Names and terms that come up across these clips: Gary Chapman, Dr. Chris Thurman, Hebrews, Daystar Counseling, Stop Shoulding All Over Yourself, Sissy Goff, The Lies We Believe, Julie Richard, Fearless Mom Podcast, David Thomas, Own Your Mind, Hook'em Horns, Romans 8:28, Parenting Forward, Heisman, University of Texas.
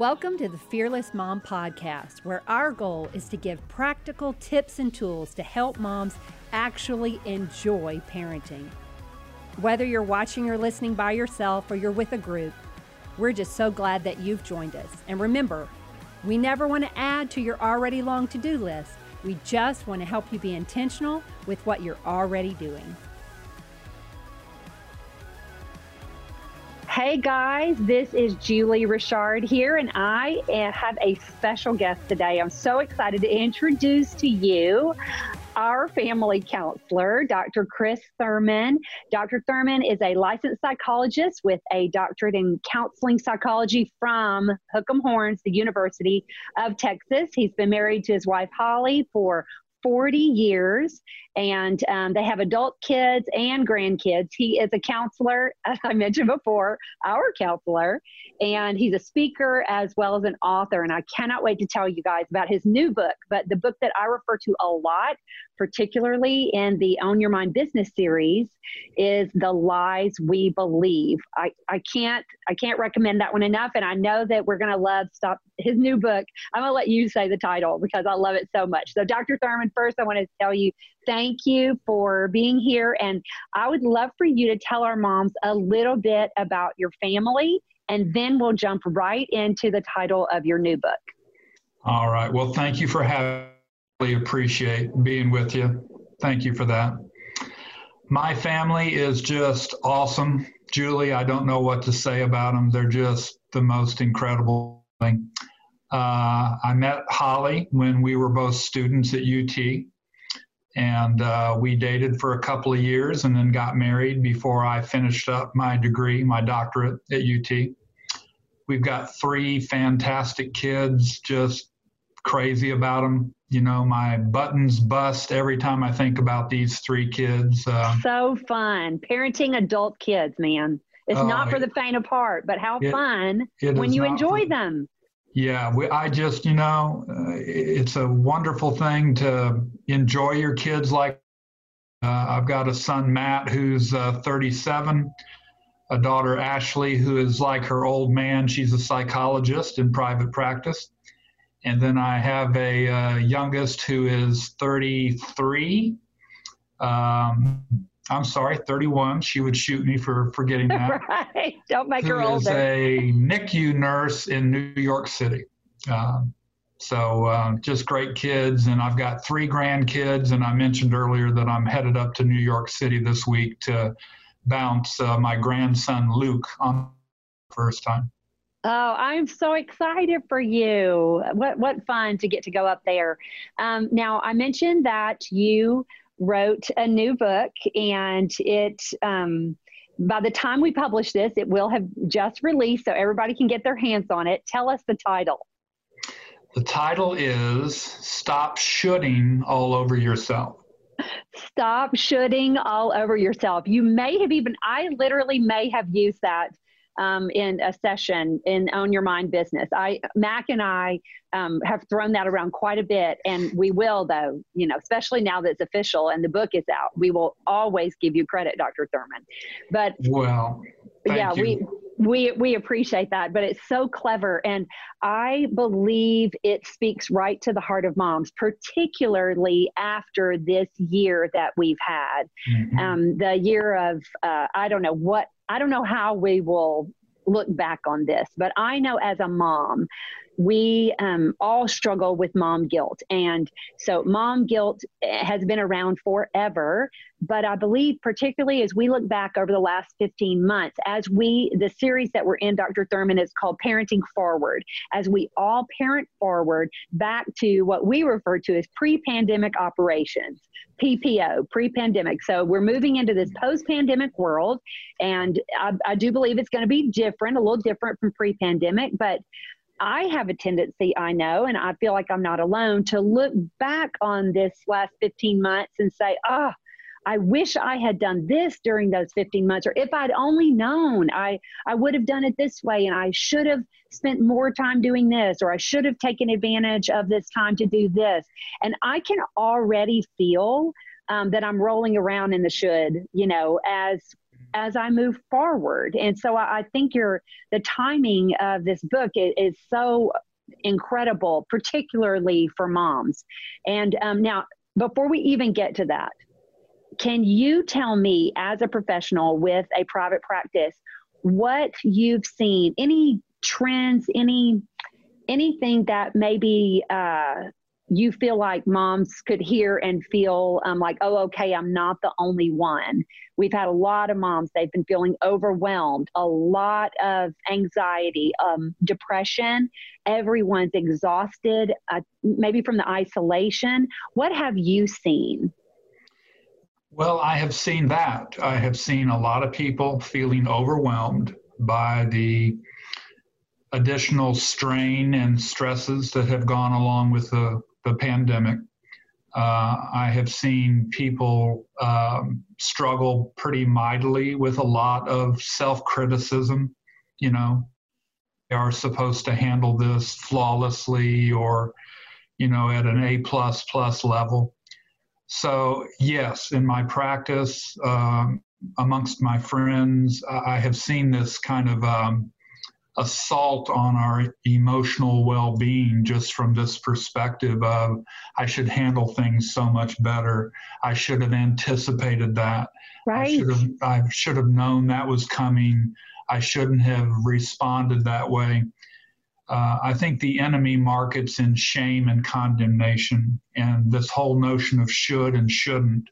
Welcome to the Fearless Mom Podcast, where our goal is to give practical tips and tools to help moms actually enjoy parenting. Whether you're watching or listening by yourself or you're with a group, we're just so glad that you've joined us. And remember, we never want to add to your already long to-do list. We just want to help you be intentional with what you're already doing. Hey guys, this is Julie Richard here, and I have a special guest today. I'm so excited to introduce to you our family counselor, Dr. Chris Thurman. Dr. Thurman is a licensed psychologist with a doctorate in counseling psychology from Hook'em Horns, the University of Texas. He's been married to his wife, Holly, for 40 years, and they have adult kids and grandkids. He is a counselor, as I mentioned before, our counselor, and he's a speaker as well as an author. And I cannot wait to tell you guys about his new book, but the book that I refer to a lot, particularly in the Own Your Mind business series, is The Lies We Believe. I can't recommend that one enough, and I know that we're going to love his new book. I'm going to let you say the title because I love it so much. So Dr. Thurman, first, I want to tell you thank you for being here, and I would love for you to tell our moms a little bit about your family, and then we'll jump right into the title of your new book. All right. Well, thank you for having me. I really appreciate being with you. Thank you for that. My family is just awesome. Julie, I don't know what to say about them. They're just the most incredible thing. I met Holly when we were both students at UT, and we dated for a couple of years and then got married before I finished up my degree, my doctorate at UT. We've got three fantastic kids, just crazy about them. You know, my buttons bust every time I think about these three kids. So fun. Parenting adult kids, man. It's not for the faint of heart, but how fun when you enjoy them. Yeah, I just, you know, it's a wonderful thing to enjoy your kids. Like I've got a son, Matt, who's 37, a daughter, Ashley, who is like her old man. She's a psychologist in private practice. And then I have a youngest who is 31. She would shoot me for forgetting that. Right. Don't make her older. Who is a NICU nurse in New York City. Just great kids. And I've got three grandkids. And I mentioned earlier that I'm headed up to New York City this week to bounce my grandson Luke on the first time. Oh, I'm so excited for you. What fun to get to go up there. Now, I mentioned that you wrote a new book, and it by the time we publish this, it will have just released, so everybody can get their hands on it. Tell us the title. The title is Stop Shoulding All Over Yourself. Stop Shoulding All Over Yourself. You may have I literally may have used that in a session in Own Your Mind Business. Mac and I have thrown that around quite a bit, and we will, though, you know, especially now that it's official and the book is out, we will always give you credit, Dr. Thurman. But well, yeah, you. We appreciate that, but it's so clever. And I believe it speaks right to the heart of moms, particularly after this year that we've had, the year of, I don't know how we will look back on this, but I know as a mom, we all struggle with mom guilt. And so mom guilt has been around forever, but I believe particularly as we look back over the last 15 months, the series that we're in, Dr. Thurman, is called Parenting Forward, as we all parent forward back to what we refer to as pre-pandemic operations, PPO, pre-pandemic. So we're moving into this post-pandemic world, and I do believe it's going to be different, a little different from pre-pandemic, but I have a tendency, I know, and I feel like I'm not alone, to look back on this last 15 months and say, oh, I wish I had done this during those 15 months, or if I'd only known, I would have done it this way, and I should have spent more time doing this, or I should have taken advantage of this time to do this. And I can already feel that I'm rolling around in the should, you know, as as I move forward. And so I think the timing of this book is so incredible, particularly for moms. And now, before we even get to that, can you tell me, as a professional with a private practice, what you've seen, any trends, anything that maybe you feel like moms could hear and feel like, oh, okay, I'm not the only one. We've had a lot of moms, they've been feeling overwhelmed, a lot of anxiety, depression. Everyone's exhausted, maybe from the isolation. What have you seen? Well, I have seen that. I have seen a lot of people feeling overwhelmed by the additional strain and stresses that have gone along with the pandemic. I have seen people struggle pretty mightily with a lot of self-criticism. You know, they are supposed to handle this flawlessly or, you know, at an A++ level. So yes, in my practice, amongst my friends, I have seen this kind of assault on our emotional well-being just from this perspective of, I should handle things so much better. I should have anticipated that. Right. I should have known that was coming. I shouldn't have responded that way. I think the enemy markets in shame and condemnation, and this whole notion of should and shouldn't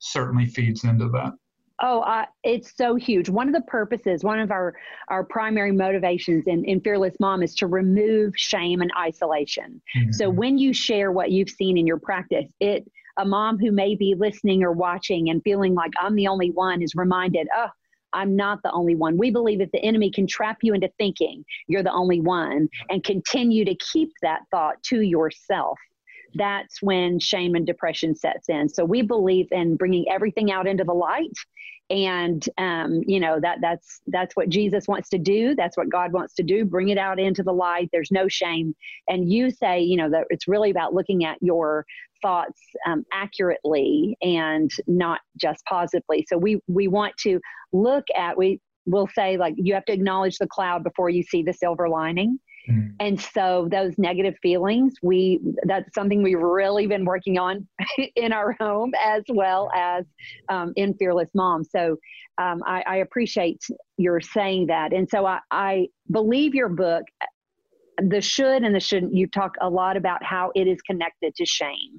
certainly feeds into that. Oh, it's so huge. One of the purposes, one of our primary motivations in Fearless Mom is to remove shame and isolation. Mm-hmm. So when you share what you've seen in your practice, a mom who may be listening or watching and feeling like I'm the only one is reminded, oh, I'm not the only one. We believe that the enemy can trap you into thinking you're the only one and continue to keep that thought to yourself. That's when shame and depression sets in. So we believe in bringing everything out into the light. And, you know, that's what Jesus wants to do. That's what God wants to do. Bring it out into the light. There's no shame. And you say, you know, that it's really about looking at your thoughts accurately and not just positively. So we want to look at, we'll say, like, you have to acknowledge the cloud before you see the silver lining. Mm-hmm. And so those negative feelings, that's something we've really been working on in our home as well as in Fearless Mom. So I appreciate your saying that. And so I believe your book, the should and the shouldn't, you talk a lot about how it is connected to shame.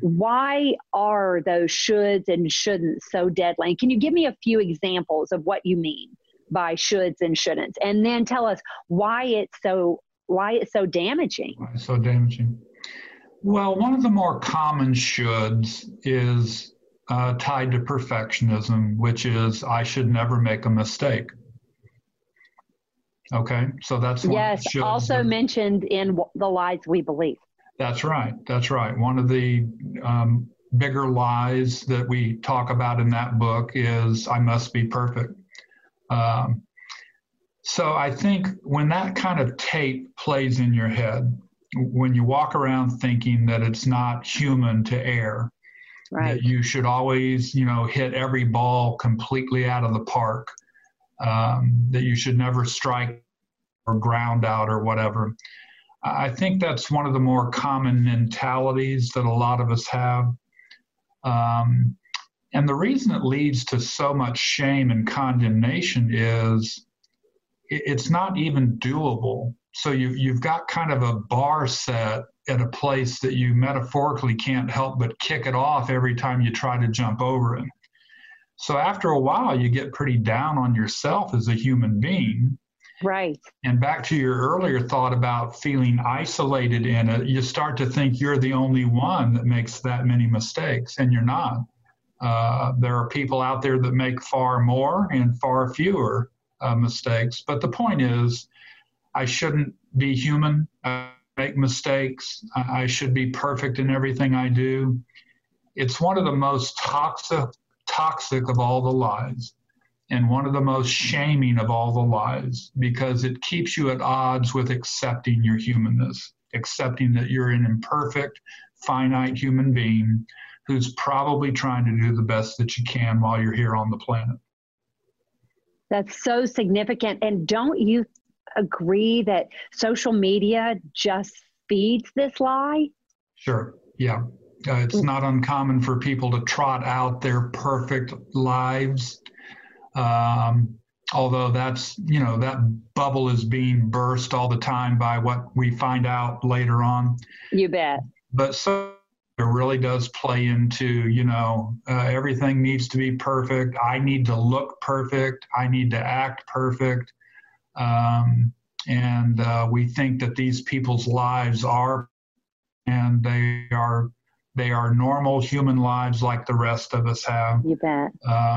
Why are those shoulds and shouldn'ts so deadly? And can you give me a few examples of what you mean by shoulds and shouldn'ts, and then tell us why it's so damaging? Why it's so damaging. Well, one of the more common shoulds is tied to perfectionism, which is, I should never make a mistake. Okay, so that's one. Yes, also mentioned in The Lies We Believe. That's right. That's right. One of the bigger lies that we talk about in that book is, I must be perfect. So I think when that kind of tape plays in your head, when you walk around thinking that it's not human to err, right, that you should always, you know, hit every ball completely out of the park, that you should never strike or ground out or whatever. I think that's one of the more common mentalities that a lot of us have. And the reason it leads to so much shame and condemnation is it's not even doable. So you've got kind of a bar set at a place that you metaphorically can't help but kick it off every time you try to jump over it. So after a while, you get pretty down on yourself as a human being. Right. And back to your earlier thought about feeling isolated in it, you start to think you're the only one that makes that many mistakes, and you're not. There are people out there that make far more and far fewer mistakes. But the point is, I shouldn't be human. I make mistakes. I should be perfect in everything I do. It's one of the most toxic of all the lies, and one of the most shaming of all the lies, because it keeps you at odds with accepting your humanness, accepting that you're an imperfect, finite human being who's probably trying to do the best that you can while you're here on the planet. That's so significant. And don't you agree that social media just feeds this lie? Sure. Yeah. It's not uncommon for people to trot out their perfect lives. Although that's, you know, that bubble is being burst all the time by what we find out later on. You bet. But so it really does play into, you know, everything needs to be perfect. I need to look perfect. I need to act perfect. And we think that these people's lives are, and they are normal human lives like the rest of us have. You bet.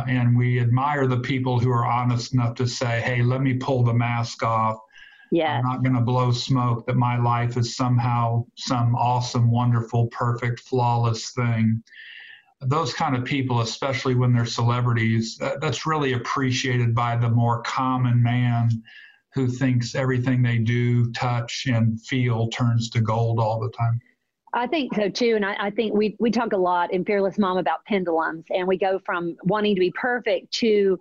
And we admire the people who are honest enough to say, hey, let me pull the mask off. Yeah. I'm not going to blow smoke that my life is somehow some awesome, wonderful, perfect, flawless thing. Those kind of people, especially when they're celebrities, that's really appreciated by the more common man who thinks everything they do, touch, and feel turns to gold all the time. I think so too. And I think we talk a lot in Fearless Mom about pendulums, and we go from wanting to be perfect to,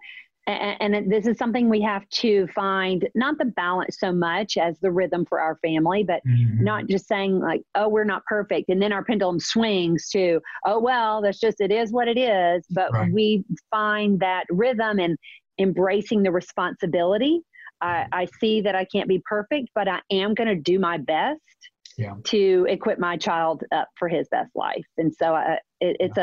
and this is something we have to find, not the balance so much as the rhythm for our family, but mm-hmm. not just saying like, oh, we're not perfect. And then our pendulum swings to, oh, well, that's just, it is what it is. But right. we find that rhythm and embracing the responsibility. I see that I can't be perfect, but I am going to do my best. Yeah. to equip my child up for his best life. And so it's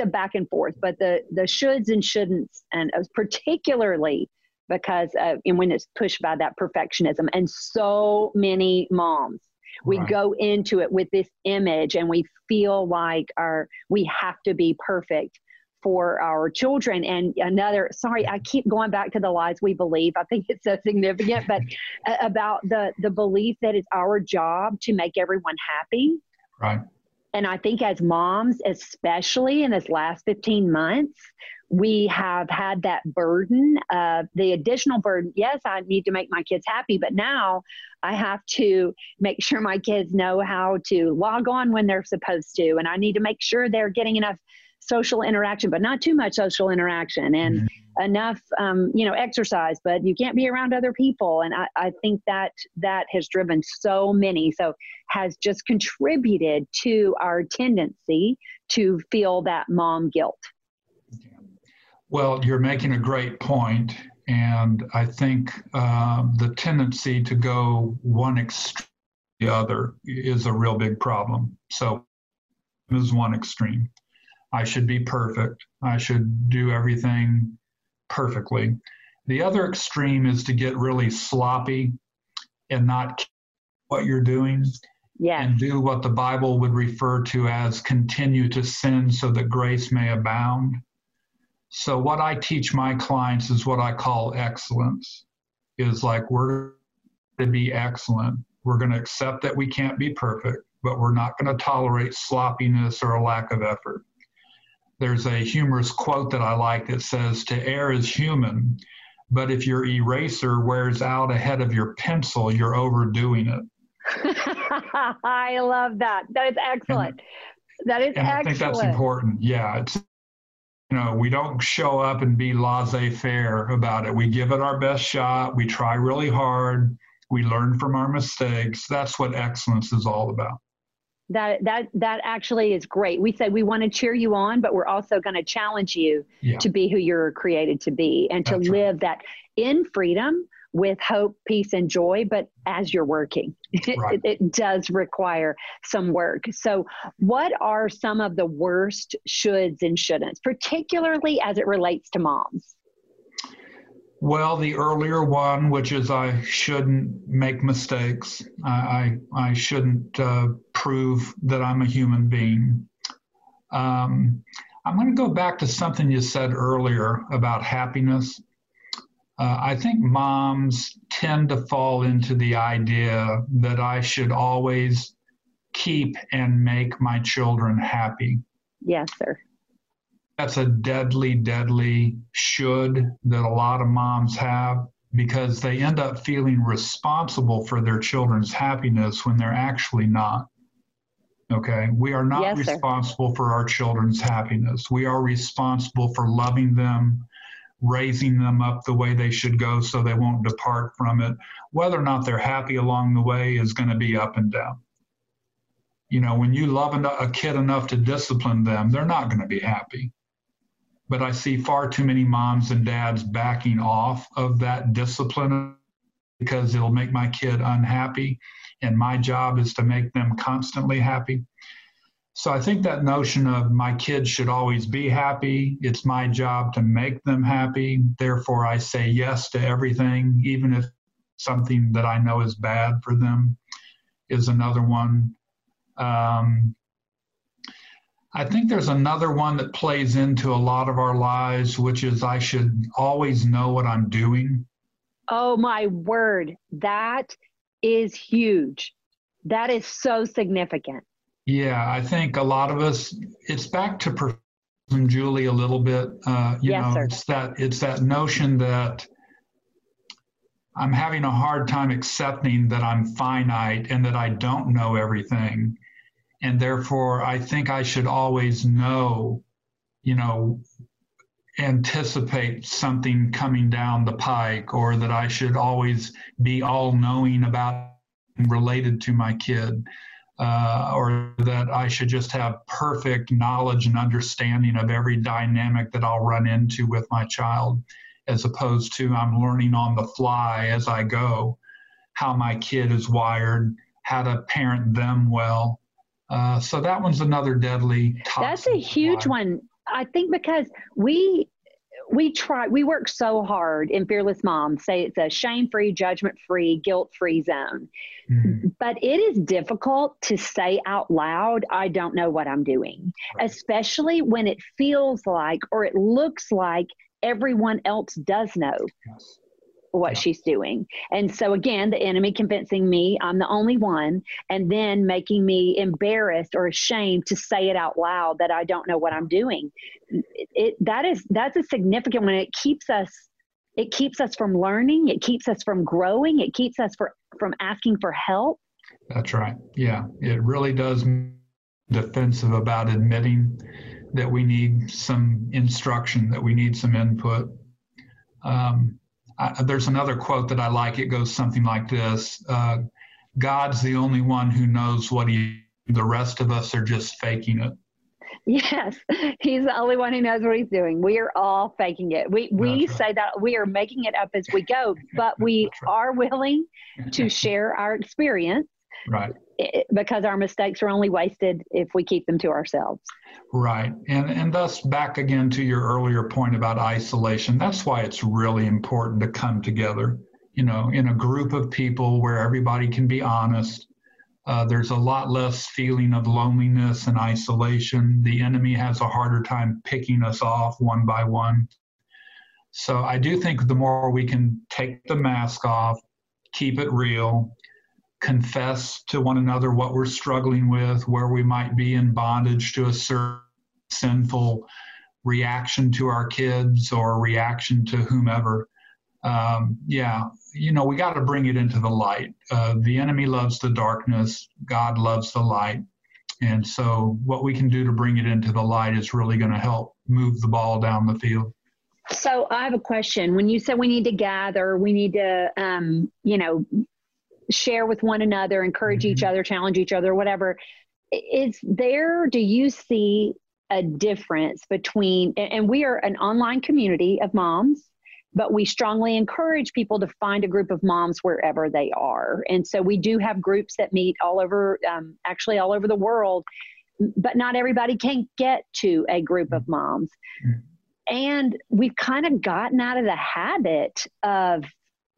a back and forth, but the shoulds and shouldn'ts, and particularly because and when it's pushed by that perfectionism, and so many moms, we right. go into it with this image, and we feel like we have to be perfect for our children. And I keep going back to the lies we believe. I think it's so significant, but about the belief that it's our job to make everyone happy. Right. And I think as moms, especially in this last 15 months, we have had that burden of the additional burden. Yes, I need to make my kids happy, but now I have to make sure my kids know how to log on when they're supposed to. And I need to make sure they're getting enough social interaction, but not too much social interaction, and mm-hmm. enough, exercise, but you can't be around other people. And I think that has driven so many, so has just contributed to our tendency to feel that mom guilt. Well, you're making a great point. And I think the tendency to go one extreme to the other is a real big problem. So is one extreme. I should be perfect. I should do everything perfectly. The other extreme is to get really sloppy and not what you're doing. Yeah. And do what the Bible would refer to as continue to sin so that grace may abound. So what I teach my clients is what I call excellence. It's like we're to be excellent. We're going to accept that we can't be perfect, but we're not going to tolerate sloppiness or a lack of effort. There's a humorous quote that I like that says, to err is human, but if your eraser wears out ahead of your pencil, you're overdoing it. I love that. That is excellent. I think that's important. Yeah. It's, we don't show up and be laissez-faire about it. We give it our best shot. We try really hard. We learn from our mistakes. That's what excellence is all about. That actually is great. We say we want to cheer you on, but we're also going to challenge you yeah. to be who you're created to be, and that's to live right. that in freedom with hope, peace, and joy, but as you're working. Right. It does require some work. So what are some of the worst shoulds and shouldn'ts, particularly as it relates to moms? Well, the earlier one, which is I shouldn't make mistakes. I shouldn't prove that I'm a human being. I'm going to go back to something you said earlier about happiness. I think moms tend to fall into the idea that I should always keep and make my children happy. Yes, sir. That's a deadly, deadly should that a lot of moms have, because they end up feeling responsible for their children's happiness when they're actually not. Okay? We are not responsible for our children's happiness. We are responsible for loving them, raising them up the way they should go so they won't depart from it. Whether or not they're happy along the way is going to be up and down. You know, when you love a kid enough to discipline them, they're not going to be happy. But I see far too many moms and dads backing off of that discipline because it'll make my kid unhappy, and my job is to make them constantly happy. So I think that notion of my kids should always be happy, it's my job to make them happy, therefore I say yes to everything, even if something that I know is bad for them, is another one. I think there's another one that plays into a lot of our lives, which is I should always know what I'm doing. Oh my word, that is huge. That is so significant. Yeah, I think a lot of us, it's back to perfectionism, Julie, a little bit. You know, sir. It's that notion that I'm having a hard time accepting that I'm finite and that I don't know everything. And therefore, I think I should always know, you know, anticipate something coming down the pike, or that I should always be all-knowing about related to my kid. Or that I should just have perfect knowledge and understanding of every dynamic that I'll run into with my child, as opposed to I'm learning on the fly as I go, how my kid is wired, how to parent them well. So that one's another deadly topic. That's a huge one. I think because we work so hard in Fearless Mom, say it's a shame-free, judgment-free, guilt-free zone. Mm-hmm. But it is difficult to say out loud, I don't know what I'm doing, right, especially when it feels like, or it looks like everyone else does know, yes, what, yeah, she's doing. And so again, the enemy convincing me I'm the only one, and then making me embarrassed or ashamed to say it out loud that I don't know what I'm doing. That's a significant one. It keeps us from learning. It keeps us from growing. It keeps us from asking for help. That's right. Yeah. It really does make me defensive about admitting that we need some instruction, that we need some input. There's another quote that I like. It goes something like this. God's the only one who knows what the rest of us are just faking it. Yes. He's the only one who knows what he's doing. We are all faking it. We That's right. Say that we are making it up as we go, but we That's right. are willing to share our experience. Right. Because our mistakes are only wasted if we keep them to ourselves. Right. And thus back again to your earlier point about isolation. That's why it's really important to come together, you know, in a group of people where everybody can be honest. There's a lot less feeling of loneliness and isolation. The enemy has a harder time picking us off one by one. So I do think the more we can take the mask off, keep it real, confess to one another what we're struggling with, where we might be in bondage to a certain sinful reaction to our kids or reaction to whomever. You know, we got to bring it into the light. The enemy loves the darkness. God loves the light. And so what we can do to bring it into the light is really going to help move the ball down the field. So I have a question. When you said we need to gather, we need to, share with one another, encourage mm-hmm. each other, challenge each other, whatever. Do you see a difference between, and we are an online community of moms, but we strongly encourage people to find a group of moms wherever they are. And so we do have groups that meet all over, actually all over the world, but not everybody can get to a group of moms. Mm-hmm. And we've kind of gotten out of the habit of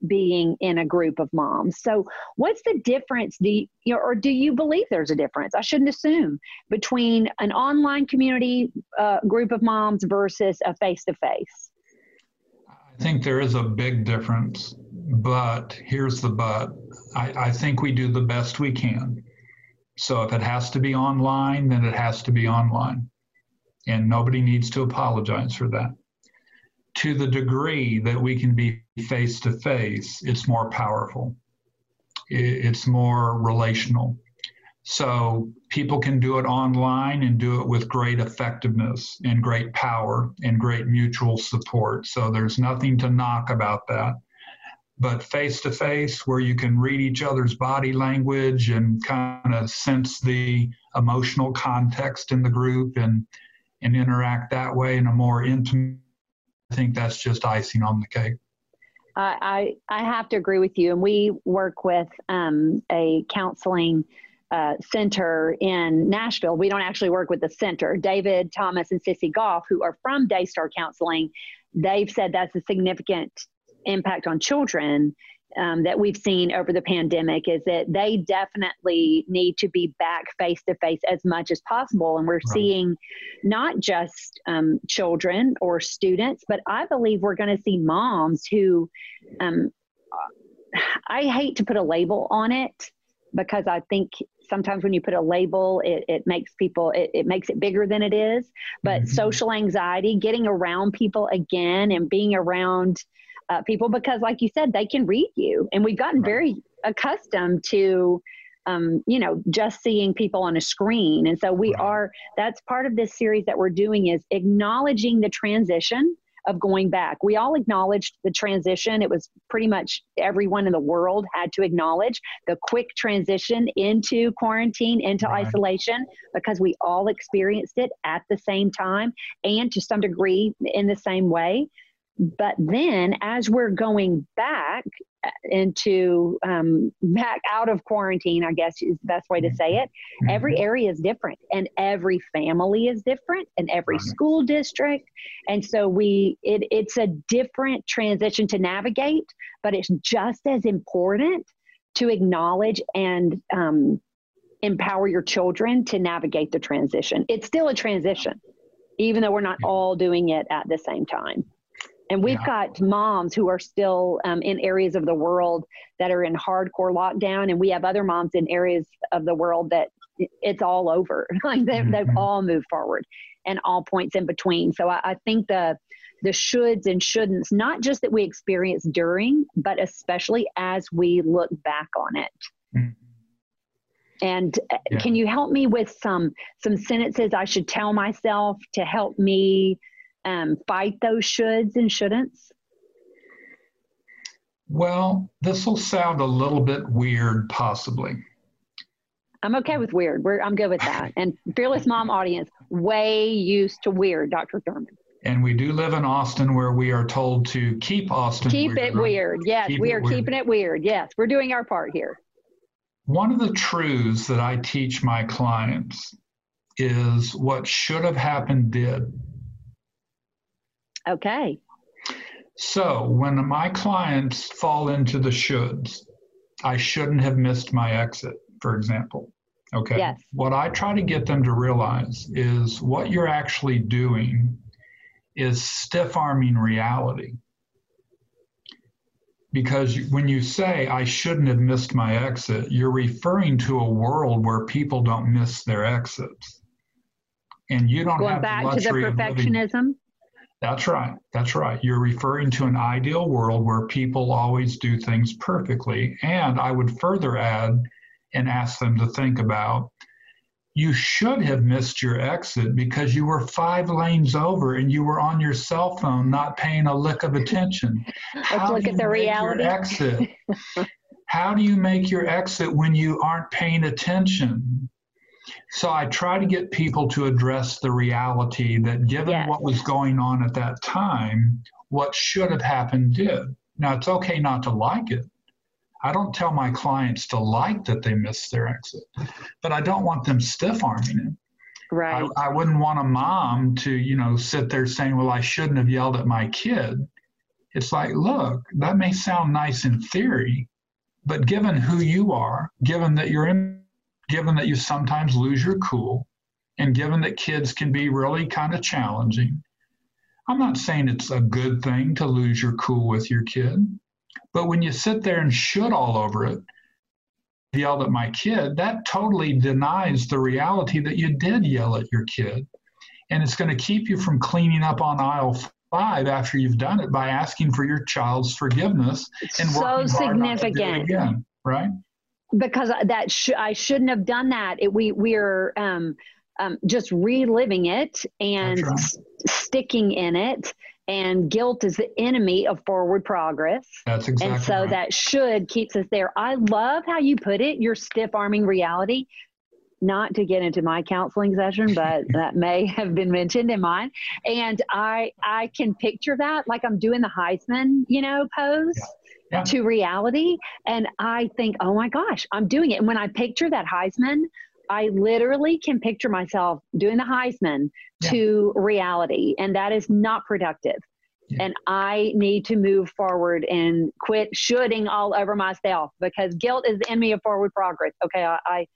being in a group of moms. So what's the difference, do you believe there's a difference? I shouldn't assume, between an online community group of moms versus a face-to-face. I think there is a big difference, but here's the but. I think we do the best we can. So if it has to be online, then it has to be online. And nobody needs to apologize for that. To the degree that we can be face-to-face, it's more powerful. It's more relational. So people can do it online and do it with great effectiveness and great power and great mutual support. So there's nothing to knock about that. But face-to-face, where you can read each other's body language and kind of sense the emotional context in the group and interact that way in a more intimate, I think that's just icing on the cake. I have to agree with you. And we work with a counseling center in Nashville. We don't actually work with the center. David Thomas and Sissy Goff, who are from Daystar Counseling, they've said that's a significant impact on children that we've seen over the pandemic, is that they definitely need to be back face-to-face as much as possible. And we're seeing not just children or students, but I believe we're going to see moms who, I hate to put a label on it, because I think sometimes when you put a label, it makes people, it makes it bigger than it is. But social anxiety, getting around people again and being around people, because like you said, they can read you. And we've gotten very accustomed to, just seeing people on a screen. And so we are, that's part of this series that we're doing, is acknowledging the transition of going back. We all acknowledged the transition. It was pretty much everyone in the world had to acknowledge the quick transition into quarantine, into isolation, because we all experienced it at the same time and to some degree in the same way. But then as we're going back into, back out of quarantine, I guess is the best way to say it, every area is different and every family is different and every school district. And so it's a different transition to navigate, but it's just as important to acknowledge and empower your children to navigate the transition. It's still a transition, even though we're not all doing it at the same time. And we've got moms who are still in areas of the world that are in hardcore lockdown. And we have other moms in areas of the world that it's all over. Like they've all moved forward and all points in between. So I think the shoulds and shouldn'ts, not just that we experience during, but especially as we look back on it. And can you help me with some sentences I should tell myself to help me fight those shoulds and shouldn'ts? Well, this will sound a little bit weird, possibly. I'm okay with weird. I'm good with that. And Fearless Mom audience, way used to weird, Dr. Thurman. And we do live in Austin, where we are told to keep Austin weird. Keep it weird. Yes, we are keeping it weird. Yes, we're doing our part here. One of the truths that I teach my clients is what should have happened did. Okay. So when my clients fall into the shoulds, I shouldn't have missed my exit, for example. Okay. Yes. What I try to get them to realize is what you're actually doing is stiff-arming reality. Because when you say, I shouldn't have missed my exit, you're referring to a world where people don't miss their exits. And you don't have the luxury of living. Going back to the perfectionism? That's right. That's right. You're referring to an ideal world where people always do things perfectly. And I would further add and ask them to think about, you should have missed your exit because you were 5 lanes over and you were on your cell phone, not paying a lick of attention. Let's look at the reality. How do you make your exit when you aren't paying attention? So I try to get people to address the reality that given what was going on at that time, what should have happened did. Now, it's okay not to like it. I don't tell my clients to like that they missed their exit, but I don't want them stiff-arming it. Right. I wouldn't want a mom to, sit there saying, well, I shouldn't have yelled at my kid. It's like, look, that may sound nice in theory, but given who you are, given that you're given that you sometimes lose your cool, and given that kids can be really kind of challenging. I'm not saying it's a good thing to lose your cool with your kid, but when you sit there and should all over it, yelled at my kid, that totally denies the reality that you did yell at your kid. And it's going to keep you from cleaning up on aisle 5 after you've done it by asking for your child's forgiveness and working hard not to do it again, right? because that I shouldn't have done that. We're just reliving it and right. Sticking in it. And guilt is the enemy of forward progress. That's exactly and so right. That should keeps us there. I love how you put it. You're stiff-arming reality. Not to get into my counseling session, but that may have been mentioned in mine. And I can picture that like I'm doing the Heisman, pose. Yeah. Yeah. To reality. And I think, oh my gosh, I'm doing it. And when I picture that Heisman, I literally can picture myself doing the Heisman yeah. to reality. And that is not productive. Yeah. And I need to move forward and quit shoulding all over myself, because guilt is the enemy of forward progress. Okay. I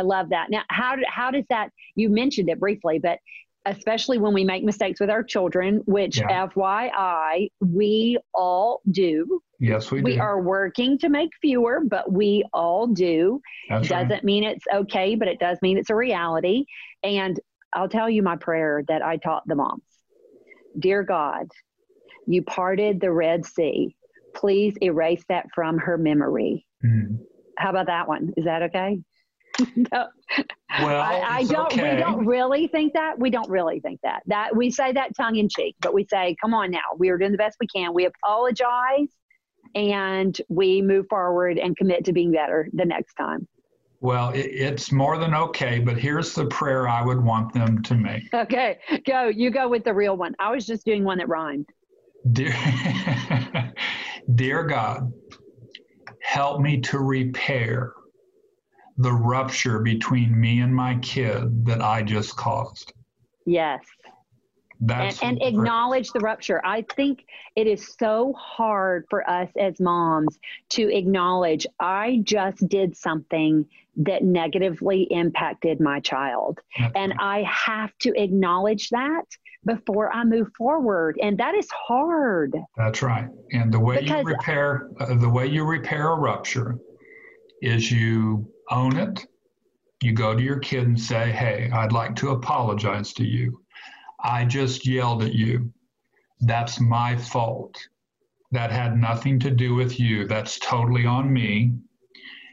love that. Now, how does that, you mentioned it briefly, but especially when we make mistakes with our children, which yeah. FYI, we all do. Yes, we do. We are working to make fewer, but we all do. That's doesn't right. mean it's okay, but it does mean it's a reality. And I'll tell you my prayer that I taught the moms. Dear God, you parted the Red Sea. Please erase that from her memory. Mm-hmm. How about that one? Is that okay? No. Well, I don't. Okay. We don't really think that. We don't really think that. That we say that tongue in cheek, but we say, "Come on now, we are doing the best we can. We apologize, and we move forward and commit to being better the next time." Well, it's more than okay. But here's the prayer I would want them to make. Okay, go. You go with the real one. I was just doing one that rhymed. Dear God, help me to repair the rupture between me and my kid that I just caused. Yes. That's and acknowledge the rupture. I think it is so hard for us as moms to acknowledge, I just did something that negatively impacted my child. That's and right. I have to acknowledge that before I move forward. And that is hard. That's right. And the way you repair a rupture is you own it. You go to your kid and say, hey, I'd like to apologize to you. I just yelled at you. That's my fault. That had nothing to do with you. That's totally on me.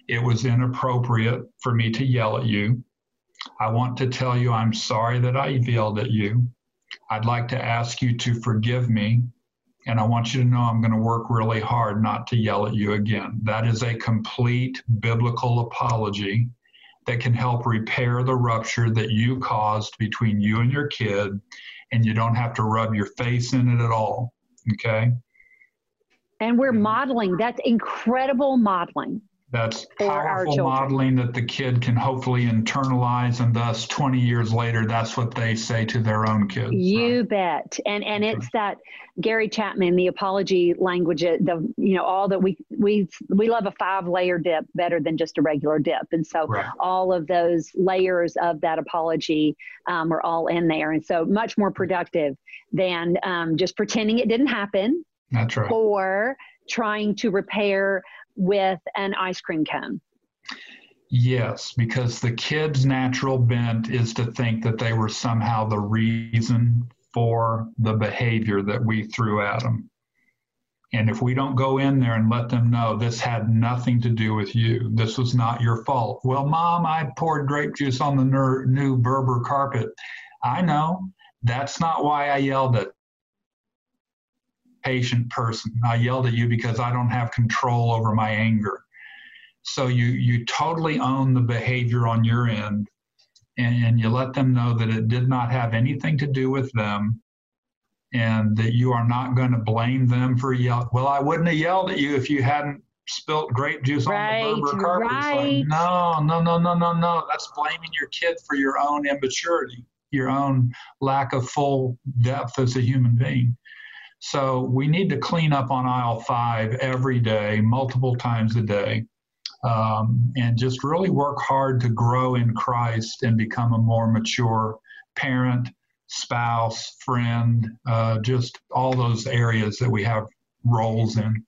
It was inappropriate for me to yell at you. I want to tell you I'm sorry that I yelled at you. I'd like to ask you to forgive me. And I want you to know I'm going to work really hard not to yell at you again. That is a complete biblical apology that can help repair the rupture that you caused between you and your kid, and you don't have to rub your face in it at all, okay? And we're modeling. That's incredible modeling. That's powerful modeling that the kid can hopefully internalize, and thus 20 years later, that's what they say to their own kids. You right? bet. And it's that Gary Chapman, the apology language, all that we love a 5-layer dip better than just a regular dip. And so right. all of those layers of that apology are all in there. And so much more productive than just pretending it didn't happen. That's right. Or trying to repair with an ice cream cone. Yes, because the kid's natural bent is to think that they were somehow the reason for the behavior that we threw at them. And if we don't go in there and let them know this had nothing to do with you, this was not your fault. Well, Mom, I poured grape juice on the new Berber carpet. I know. That's not why I yelled at patient person. I yelled at you because I don't have control over my anger. So you totally own the behavior on your end, and you let them know that it did not have anything to do with them, and that you are not going to blame them for yelling. Well, I wouldn't have yelled at you if you hadn't spilt grape juice right, on the Berber carpet. Right. It's like, no. That's blaming your kid for your own immaturity, your own lack of full depth as a human being. So we need to clean up on aisle 5 every day, multiple times a day, and just really work hard to grow in Christ and become a more mature parent, spouse, friend, just all those areas that we have roles in.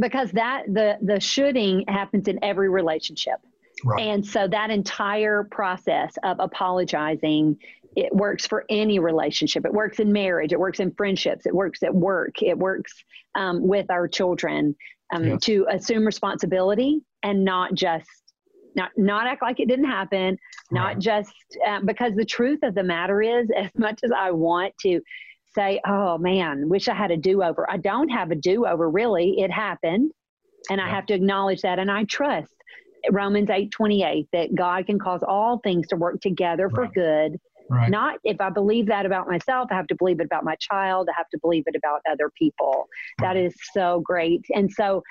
Because the shoulding happens in every relationship. Right. And so that entire process of apologizing, it works for any relationship. It works in marriage. It works in friendships. It works at work. It works with our children to assume responsibility and not just not act like it didn't happen, not just because the truth of the matter is, as much as I want to say, oh man, wish I had a do-over. I don't have a do-over really. It happened. And I have to acknowledge that. And I trust Romans 8:28 that God can cause all things to work together for good. Right. Not if I believe that about myself, I have to believe it about my child. I have to believe it about other people. That is so great. And so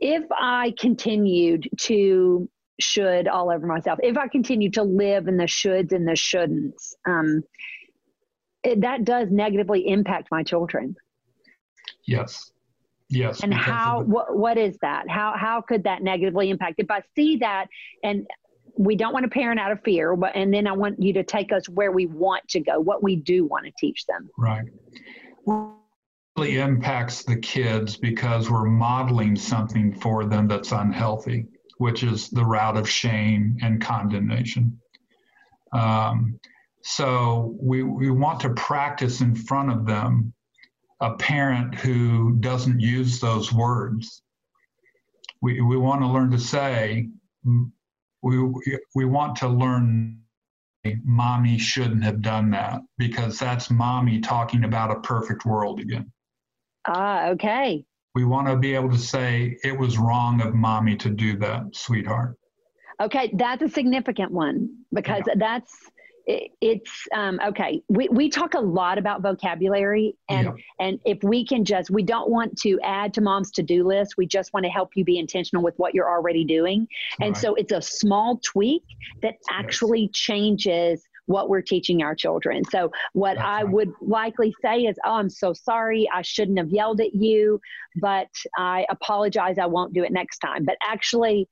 if I continued to should all over myself, if I continued to live in the shoulds and the shouldn'ts, that does negatively impact my children. Yes. Yes. And how, what is that? How could that negatively impact? If I see that, and we don't want to parent out of fear, but, and then I want you to take us where we want to go, what we do want to teach them. Right. Well, it really impacts the kids because we're modeling something for them that's unhealthy, which is the route of shame and condemnation. So we want to practice in front of them a parent who doesn't use those words. We want to learn to say, we want to learn, mommy shouldn't have done that, because that's mommy talking about a perfect world again. Okay. We want to be able to say, it was wrong of mommy to do that, sweetheart. Okay, that's a significant one, because that's... okay. We talk a lot about vocabulary, and if we can just, we don't want to add to mom's to-do list. We just want to help you be intentional with what you're already doing. And so it's a small tweak that actually changes what we're teaching our children. So what I would likely say is, oh, I'm so sorry. I shouldn't have yelled at you, but I apologize. I won't do it next time. But actually,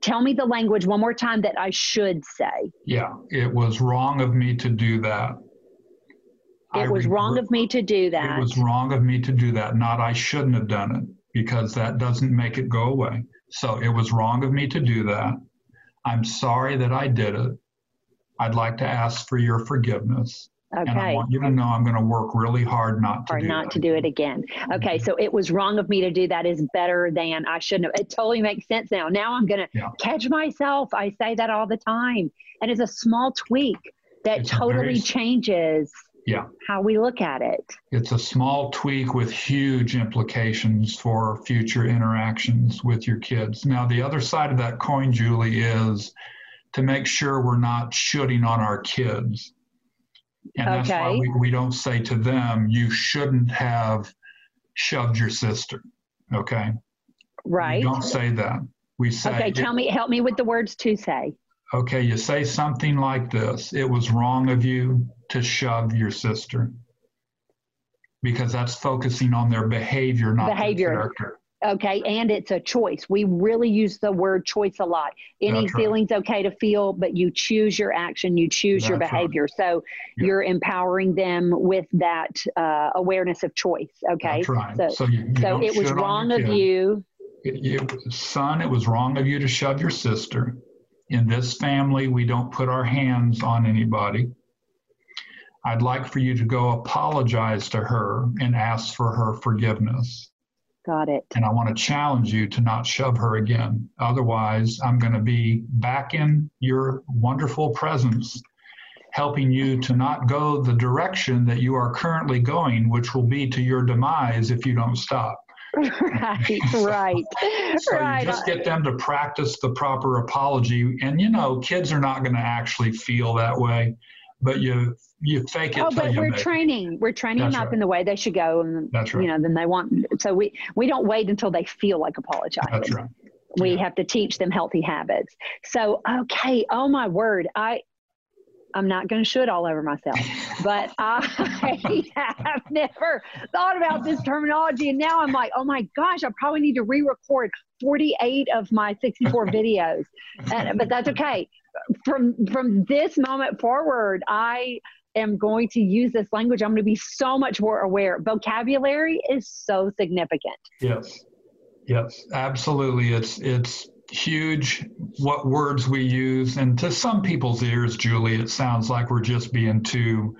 tell me the language one more time that I should say. Yeah, it was wrong of me to do that. It was wrong of me to do that. It was wrong of me to do that. Not I shouldn't have done it, because that doesn't make it go away. So it was wrong of me to do that. I'm sorry that I did it. I'd like to ask for your forgiveness. Okay. And I want you to know I'm going to work really hard not to do it again. Okay, so it was wrong of me to do that is better than I shouldn't have. It totally makes sense now. Now I'm going to catch myself. I say that all the time. And it's a small tweak that totally changes how we look at it. It's a small tweak with huge implications for future interactions with your kids. Now, the other side of that coin, Julie, is to make sure we're not shooting on our kids. And that's why we don't say to them, you shouldn't have shoved your sister. Okay. Right. We don't say that. We say, okay, help me with the words to say. Okay. You say something like this. It was wrong of you to shove your sister, because that's focusing on their behavior, not their character. Okay. And it's a choice. We really use the word choice a lot. Any feeling's okay to feel, but you choose your action, you choose your behavior. So you're empowering them with that awareness of choice. Okay. That's right. So, so it was wrong of you. Son, it was wrong of you to shove your sister. In this family, we don't put our hands on anybody. I'd like for you to go apologize to her and ask for her forgiveness. Got it. And I want to challenge you to not shove her again. Otherwise, I'm going to be back in your wonderful presence, helping you to not go the direction that you are currently going, which will be to your demise if you don't stop. Right, So you just get them to practice the proper apology. And, you know, kids are not going to actually feel that way, but you fake it. Oh, but we're training them up in the way they should go, and you know, then they want. So we don't wait until they feel like apologizing. That's right. We have to teach them healthy habits. So okay, oh my word, I'm not going to shoot all over myself, but I have never thought about this terminology, and now I'm like, oh my gosh, I probably need to re-record 48 of my 64 videos, but that's okay. From this moment forward, I am going to use this language. I'm going to be so much more aware. Vocabulary is so significant. Yes. Yes, absolutely. It's huge what words we use. And to some people's ears, Julie, it sounds like we're just being too,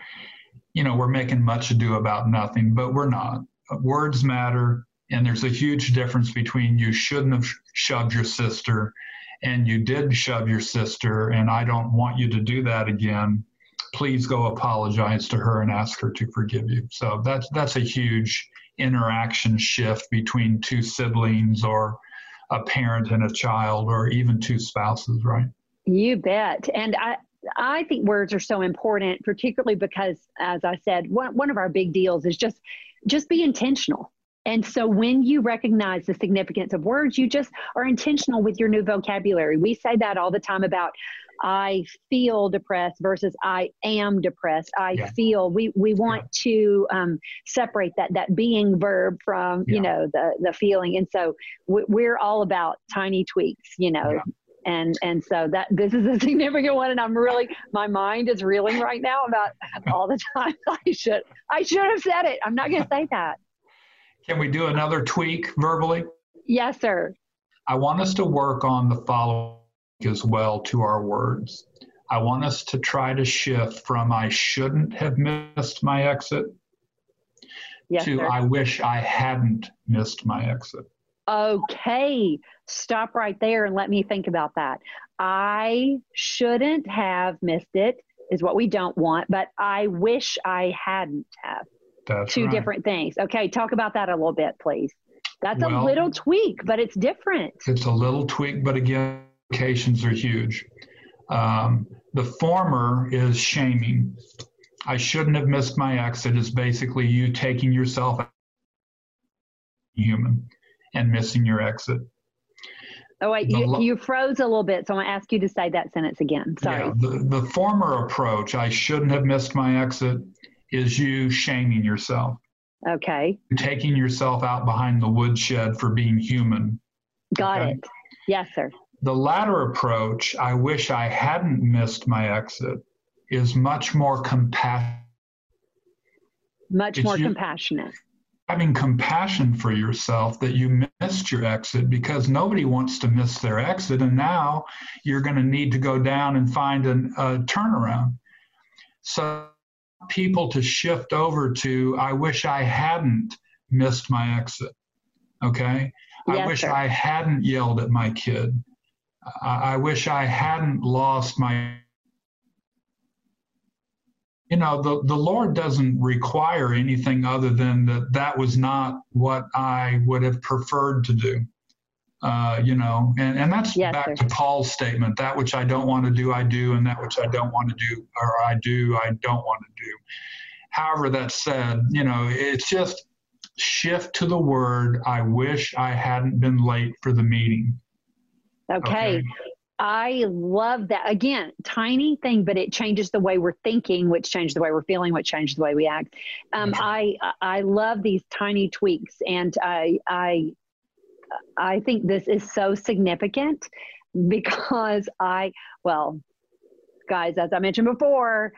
you know, we're making much ado about nothing, but we're not. Words matter. And there's a huge difference between you shouldn't have shoved your sister and you did shove your sister, and I don't want you to do that again. Please go apologize to her and ask her to forgive you. So that's a huge interaction shift between two siblings or a parent and a child or even two spouses, right? You bet. And I think words are so important, particularly because, as I said, one of our big deals is just be intentional. And so when you recognize the significance of words, you just are intentional with your new vocabulary. We say that all the time about I feel depressed versus I am depressed. I feel we want to separate that being verb from, you know, the feeling. And so we're all about tiny tweaks, you know. Yeah. And so that this is a significant one, and I'm really, my mind is reeling right now about all the time. I should have said it. I'm not going to say that. Can we do another tweak verbally? Yes, sir. I want us to work on the following as well to our words. I want us to try to shift from I shouldn't have missed my exit to I wish I hadn't missed my exit. Okay, stop right there and let me think about that. I shouldn't have missed it is what we don't want, but I wish I hadn't have. That's two different things. Okay, talk about that a little bit, please. That's a little tweak, but it's different. It's a little tweak, but again, implications are huge. The former is shaming. I shouldn't have missed my exit is basically you taking yourself out as a human and missing your exit. Oh, wait, you froze a little bit, so I'm going to ask you to say that sentence again. Sorry. Yeah, the former approach, I shouldn't have missed my exit, is you shaming yourself. Okay. Taking yourself out behind the woodshed for being human. Got it. Yes, sir. The latter approach, I wish I hadn't missed my exit, is much more compassionate. Much more compassionate. Having compassion for yourself that you missed your exit, because nobody wants to miss their exit, and now you're going to need to go down and find a turnaround. So people to shift over to, I wish I hadn't missed my exit, okay? Yes, I wish I hadn't yelled at my kid. I wish I hadn't lost my... You know, the Lord doesn't require anything other than that was not what I would have preferred to do, you know. And that's back to Paul's statement, that which I don't want to do, I do, and that which I don't want to do, or I do, I don't want to do. However that's said, you know, it's just shift to the word, I wish I hadn't been late for the meeting. Okay. I love that. Again, tiny thing, but it changes the way we're thinking, which changes the way we're feeling, which changes the way we act. I love these tiny tweaks, and I think this is so significant because guys, as I mentioned before,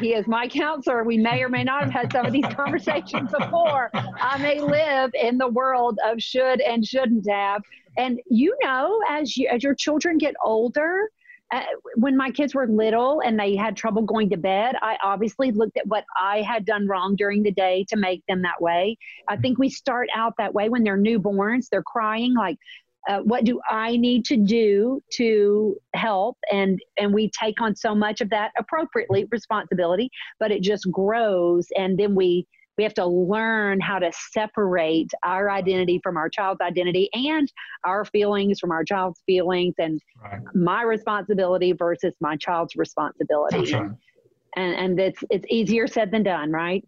he is my counselor. We may or may not have had some of these conversations before. I may live in the world of should and shouldn't have. And you know, as your children get older, when my kids were little and they had trouble going to bed, I obviously looked at what I had done wrong during the day to make them that way. I think we start out that way when they're newborns. They're crying like, what do I need to do to help? And we take on so much of that appropriately responsibility, but it just grows. And then we have to learn how to separate our identity from our child's identity and our feelings from our child's feelings and my responsibility versus my child's responsibility. Right. And it's easier said than done, right?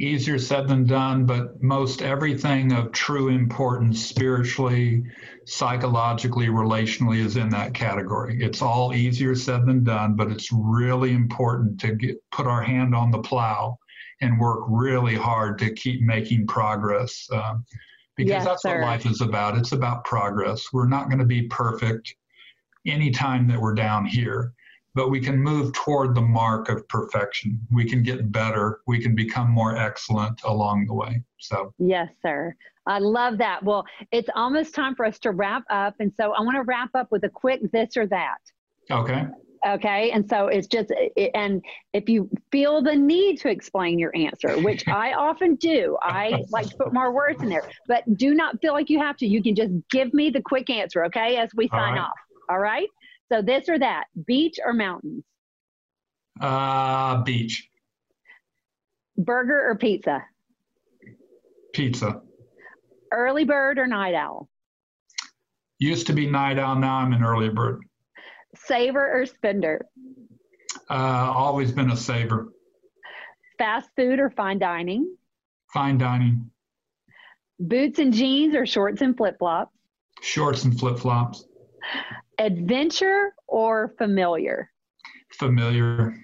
Easier said than done, but most everything of true importance spiritually, psychologically, relationally is in that category. It's all easier said than done, but it's really important to put our hand on the plow and work really hard to keep making progress because that's what life is about. It's about progress. We're not going to be perfect anytime that we're down here. But we can move toward the mark of perfection. We can get better. We can become more excellent along the way. So, yes, sir. I love that. Well, it's almost time for us to wrap up. And so I want to wrap up with a quick this or that. Okay. Okay. And so it's just, and if you feel the need to explain your answer, which I often do, I like to put more words in there, but do not feel like you have to. You can just give me the quick answer. Okay. As we sign off. All right. So this or that, beach or mountains? Beach. Burger or pizza? Pizza. Early bird or night owl? Used to be night owl. Now I'm an early bird. Saver or spender? Always been a saver. Fast food or fine dining? Fine dining. Boots and jeans or shorts and flip-flops? Shorts and flip-flops. Adventure or familiar? Familiar.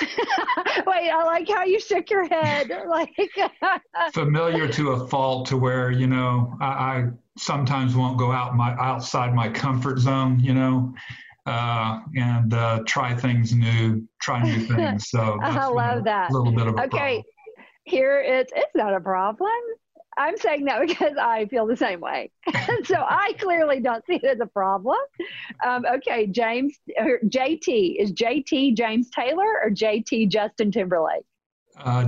Wait, I like how you shook your head. Like familiar to a fault, to where, you know, I sometimes won't go out outside my comfort zone, you know, and try new things. So I love that. A little bit of a problem. Here it's not a problem. I'm saying that because I feel the same way. So I clearly don't see it as a problem. Okay, JT. Is JT James Taylor or JT Justin Timberlake?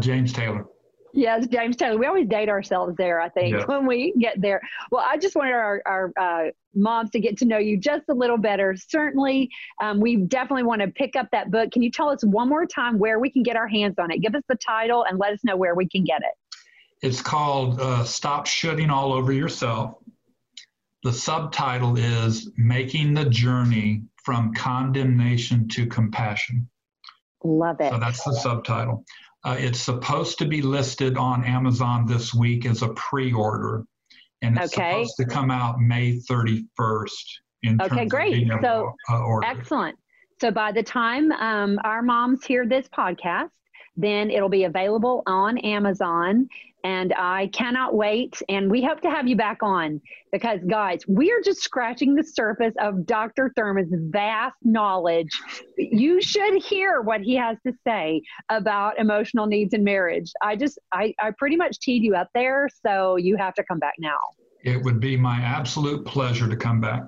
James Taylor. Yes, James Taylor. We always date ourselves there, I think, when we get there. Well, I just wanted our moms to get to know you just a little better. Certainly, we definitely want to pick up that book. Can you tell us one more time where we can get our hands on it? Give us the title and let us know where we can get it. It's called Stop Shoulding All Over Yourself. The subtitle is Making the Journey from Condemnation to Compassion. Love it. So that's the subtitle. It's supposed to be listed on Amazon this week as a pre-order. And it's supposed to come out May 31st. Excellent. So by the time our moms hear this podcast, then it'll be available on Amazon. And I cannot wait. And we hope to have you back on because, guys, we are just scratching the surface of Dr. Thurman's vast knowledge. You should hear what he has to say about emotional needs in marriage. I pretty much teed you up there. So you have to come back now. It would be my absolute pleasure to come back.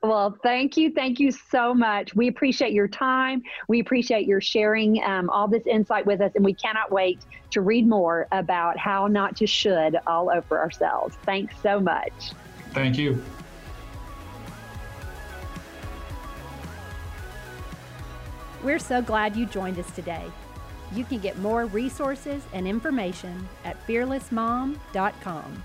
Well, thank you. Thank you so much. We appreciate your time. We appreciate your sharing all this insight with us. And we cannot wait to read more about how not to should all over ourselves. Thanks so much. Thank you. We're so glad you joined us today. You can get more resources and information at fearlessmom.com.